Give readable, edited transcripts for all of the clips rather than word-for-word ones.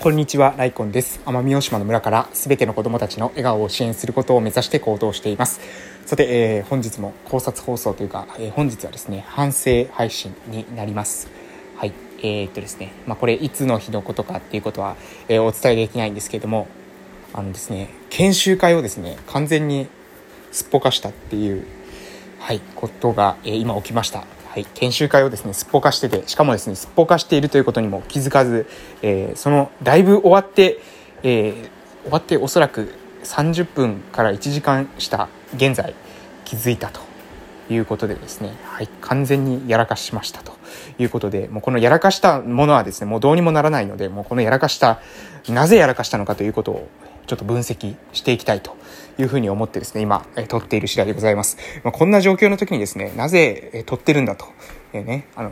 こんにちは、ライコンです。奄美大島の村からすべての子どもたちの笑顔を支援することを目指して行動しています。さて、本日も考察放送というか、本日はですね、反省配信になります。はい、ですね、これいつの日のことかっていうことは、お伝えできないんですけれども、ですね、研修会をですね、完全にすっぽかしたっていう、ことが、今起きました。研修会をですね、すっぽかしてて、しかもですね、すっぽかしているということにも気づかず、そのだいぶ終わって、おそらく30分から1時間した現在気づいたということでですね、完全にやらかしましたということで、もうこのやらかしたものはですね、もうどうにもならないので、もうこのやらかした、なぜやらかしたのかということをちょっと分析していきたいというふうに思ってですね、今撮っている次第でございます。こんな状況の時にですね、なぜ撮ってるんだと、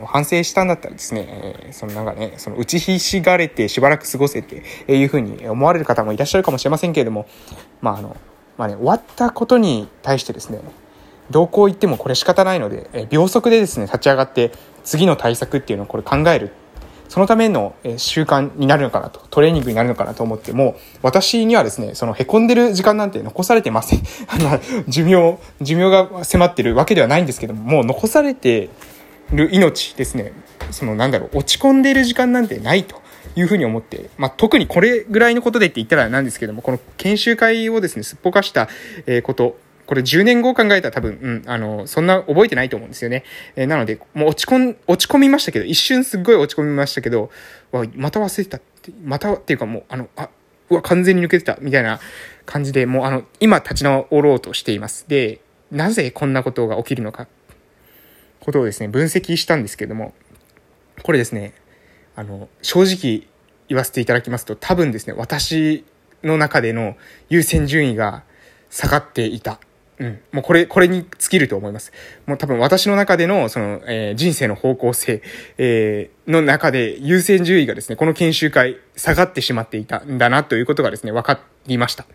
反省したんだったらですね、その打ちひしがれてしばらく過ごせっていうふうに思われる方もいらっしゃるかもしれませんけれども、終わったことに対してですね、どうこう言ってもこれ仕方ないので、秒速でですね、立ち上がって次の対策っていうのをこれ考える、そのための習慣になるのかなと、トレーニングになるのかなと思って、もう私にはですね、その凹んでる時間なんて残されてません。寿命が迫ってるわけではないんですけども、もう残されてる命ですね、落ち込んでる時間なんてないというふうに思って、特にこれぐらいのことでって言ったらなんですけども、この研修会をですね、すっぽかしたこと。これ10年後考えたら多分、そんな覚えてないと思うんですよね。なので、もう落ち込みましたけど、一瞬すっごい落ち込みましたけど、また忘れてたって、完全に抜けてた、みたいな感じで、もう今立ち直ろうとしています。で、なぜこんなことが起きるのか、ことをですね、分析したんですけれども、これですね、正直言わせていただきますと、多分ですね、私の中での優先順位が下がっていた。もうこれに尽きると思います。もう多分私の中での人生の方向性、の中で優先順位がですね、この研修会下がってしまっていたんだなということがですね、分かりました。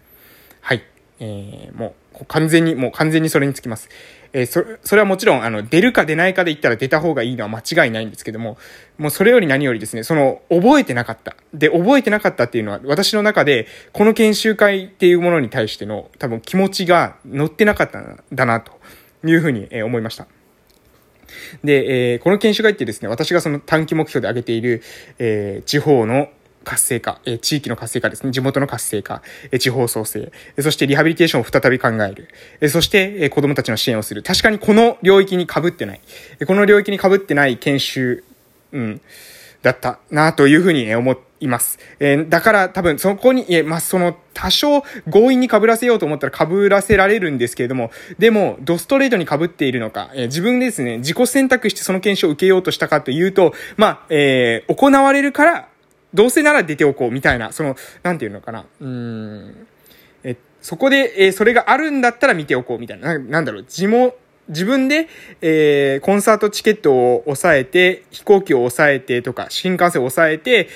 もう完全にそれに尽きます。それはもちろん出るか出ないかで言ったら出た方がいいのは間違いないんですけども、もうそれより何よりですね、覚えてなかったっていうのは、私の中でこの研修会っていうものに対しての多分気持ちが乗ってなかったんだなというふうに思いました。で、この研修会ってですね、私がその短期目標で挙げている、地方の活性化、地域の活性化ですね、地元の活性化、地方創生、そしてリハビリテーションを再び考える、そして子どもたちの支援をする。確かにこの領域に被ってない、研修、だったなというふうに思います。だから多分そこに、多少強引に被らせようと思ったら被らせられるんですけれども、でもドストレートに被っているのか、自分でですね、自己選択してその研修を受けようとしたかというと、行われるから、どうせなら出ておこうみたいな、そこで、それがあるんだったら見ておこうみたいな、自分で、コンサートチケットを抑えて、飛行機を抑えてとか、新幹線を抑えて、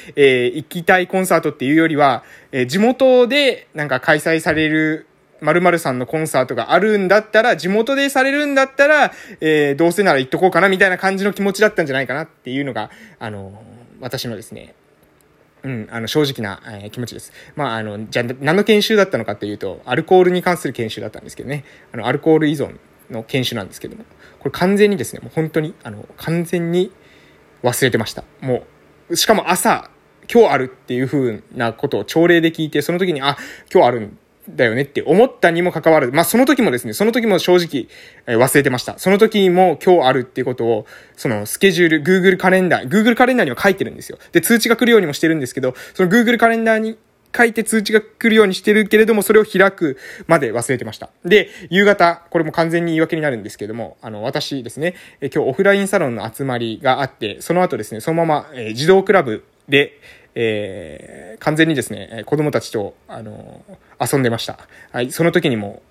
行きたいコンサートっていうよりは、地元で開催される〇〇さんのコンサートがあるんだったら、地元でされるんだったら、どうせなら行っとこうかなみたいな感じの気持ちだったんじゃないかなっていうのが、私のですね、正直な、気持ちです。じゃあ何の研修だったのかというと、アルコールに関する研修だったんですけどね。アルコール依存の研修なんですけども、これ完全にですね、もう本当に、完全に忘れてました。もう、しかも朝、今日あるっていう風なことを朝礼で聞いて、その時に、今日あるんだよねって思ったにもかかわらず、その時も正直、忘れてました。その時も今日あるっていうことを、そのスケジュール、Google カレンダーには書いてるんですよ。で、通知が来るようにもしてるんですけど、その Google カレンダーに書いて通知が来るようにしてるけれども、それを開くまで忘れてました。で、夕方、これも完全に言い訳になるんですけれども、私ですね、今日オフラインサロンの集まりがあって、その後ですね、そのまま、児童クラブで、完全にですね、子供たちと、遊んでました。その時にも、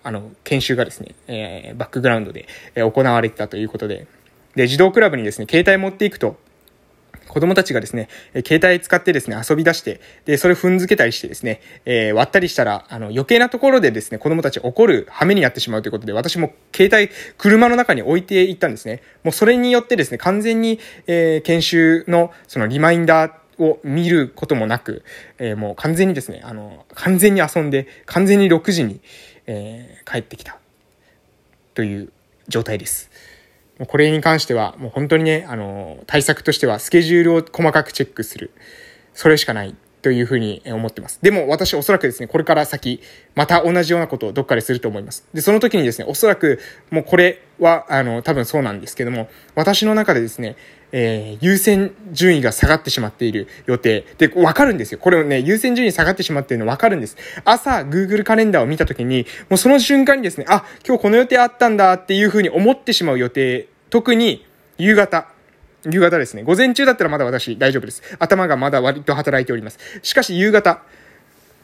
研修がですね、バックグラウンドで行われてたということで、で、児童クラブにですね、携帯持っていくと、子供たちがですね、携帯使ってですね、遊び出して、で、それを踏んづけたりしてですね、割ったりしたら、余計なところでですね、子供たち怒る羽目になってしまうということで、私も携帯、車の中に置いていったんですね。もうそれによってですね、完全に、研修のそのリマインダーを見ることもなく、もう完全にですね、完全に遊んで、完全に6時に、帰ってきたという状態です。これに関してはもう本当にね、対策としてはスケジュールを細かくチェックする、それしかないというふうに思ってます。でも私おそらくですね、これから先また同じようなことをどっかですると思います。でその時にですね、おそらくもうこれは多分そうなんですけども、私の中でですね、優先順位が下がってしまっている予定で分かるんですよ。これをね、優先順位下がってしまっているの分かるんです。朝 Google カレンダーを見た時にもうその瞬間にですね、あ、今日この予定あったんだっていうふうに思ってしまう予定、特に夕方ですね。午前中だったらまだ私大丈夫です。頭がまだ割と働いております。しかし夕方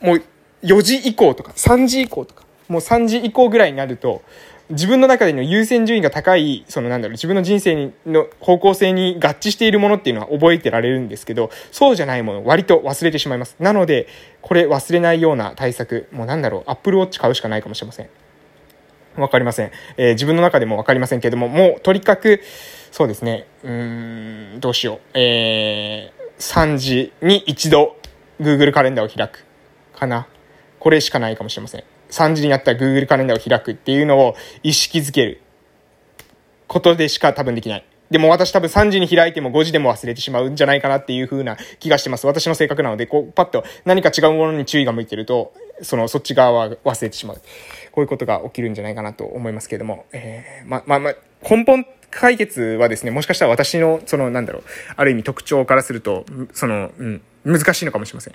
もう4時以降とか3時以降とか、もう3時以降ぐらいになると自分の中での優先順位が高い、自分の人生の方向性に合致しているものっていうのは覚えてられるんですけど、そうじゃないもの割と忘れてしまいます。なのでこれ忘れないような対策、もうApple Watch 買うしかないかもしれません。わかりません、自分の中でもわかりませんけれども、もうとにかくそうですね、どうしよう、3時に一度 Google カレンダーを開くかな。これしかないかもしれません。3時になったら Google カレンダーを開くっていうのを意識づけることでしか多分できない。でも私多分3時に開いても5時でも忘れてしまうんじゃないかなっていう風な気がしてます。私の性格なので、こうパッと何か違うものに注意が向いてると、そっち側は忘れてしまう。こういうことが起きるんじゃないかなと思いますけれども、根本解決はですね、もしかしたら私のある意味特徴からすると難しいのかもしれません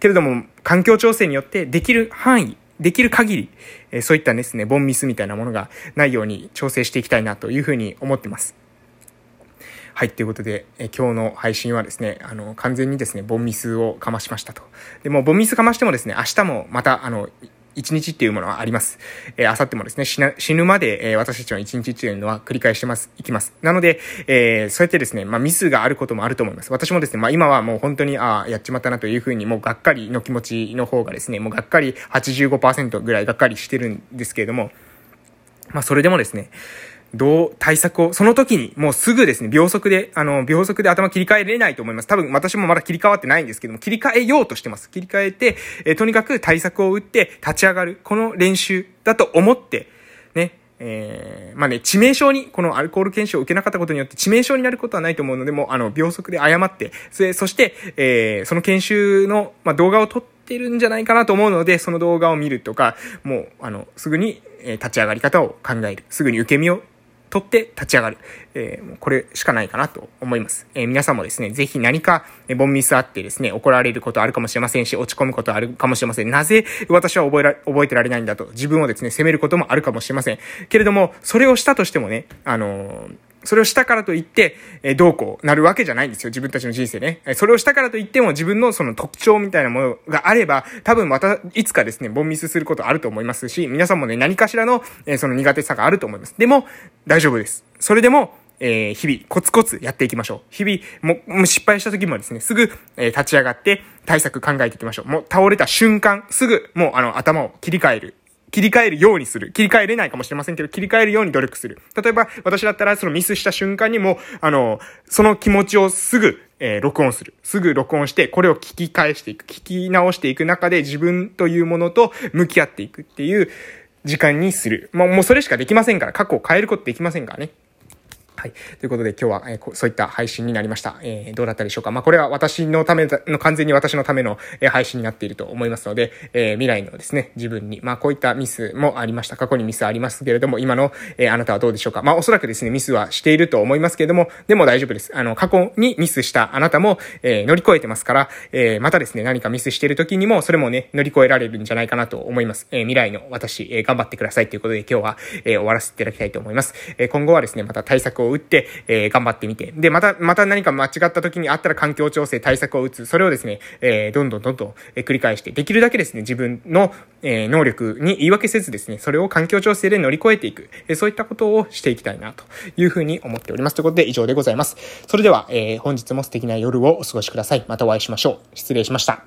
けれども、環境調整によってできる範囲、できる限り、そういったですね、ボンミスみたいなものがないように調整していきたいなというふうに思ってます。はい、ということで、今日の配信はですね、完全にですねボンミスをかましましたと。でもボンミスかましてもですね、明日もまた一日っていうものはあります。明後日もですね、死ぬまで、私たちは一日っていうのは繰り返していきます。なので、そうやってですね、ミスがあることもあると思います。私もですね、今はもう本当に、やっちまったなというふうに、もうがっかりの気持ちの方がですね、もうがっかり 85% ぐらいがっかりしてるんですけれども、それでもですね、対策を、その時に、もうすぐですね、秒速で頭切り替えれないと思います。多分私もまだ切り替わってないんですけども、切り替えようとしてます。切り替えて、とにかく対策を打って立ち上がる。この練習だと思って、ね、致命傷に、このアルコール検証を受けなかったことによって致命傷になることはないと思うので、もう秒速で謝って、そして、その研修の、動画を撮ってるんじゃないかなと思うので、その動画を見るとか、もう、すぐに、立ち上がり方を考える。すぐに受け身を取って立ち上がる、これしかないかなと思います。皆さんもですね、ぜひ何かボンミスあってですね、怒られることあるかもしれませんし、落ち込むことあるかもしれません。なぜ私は覚えてられないんだと自分をですね、責めることもあるかもしれませんけれども、それをしたとしてもね、それをしたからといって、どうこうなるわけじゃないんですよ。自分たちの人生ね。それをしたからといっても自分の特徴みたいなものがあれば、多分またいつかですね、ボンミスすることあると思いますし、皆さんもね、何かしらの、苦手さがあると思います。でも、大丈夫です。それでも、日々コツコツやっていきましょう。日々もう失敗した時もですね、すぐ、立ち上がって対策考えていきましょう。もう倒れた瞬間、すぐもう頭を切り替える。切り替えるようにする。切り替えれないかもしれませんけど、切り替えるように努力する。例えば、私だったら、ミスした瞬間にも、その気持ちをすぐ、録音する。すぐ録音して、これを聞き返していく。聞き直していく中で、自分というものと向き合っていくっていう時間にする。もうそれしかできませんから、過去を変えることできませんからね。はい。ということで今日は、そういった配信になりました。どうだったでしょうか。これは完全に私のための、配信になっていると思いますので、未来のですね、自分に、こういったミスもありました。過去にミスありますけれども、今の、あなたはどうでしょうか。おそらくですね、ミスはしていると思いますけれども、でも大丈夫です。過去にミスしたあなたも、乗り越えてますから、またですね、何かミスしている時にも、それもね、乗り越えられるんじゃないかなと思います。未来の私、頑張ってくださいということで今日は、終わらせていただきたいと思います。今後はですね、また対策を打って、頑張ってみて、でまた何か間違った時にあったら環境調整対策を打つ、それをですね、どんどん繰り返して、できるだけですね自分の、能力に言い訳せずですね、それを環境調整で乗り越えていく、そういったことをしていきたいなというふうに思っております。ということで以上でございます。それでは、本日も素敵な夜をお過ごしください。またお会いしましょう。失礼しました。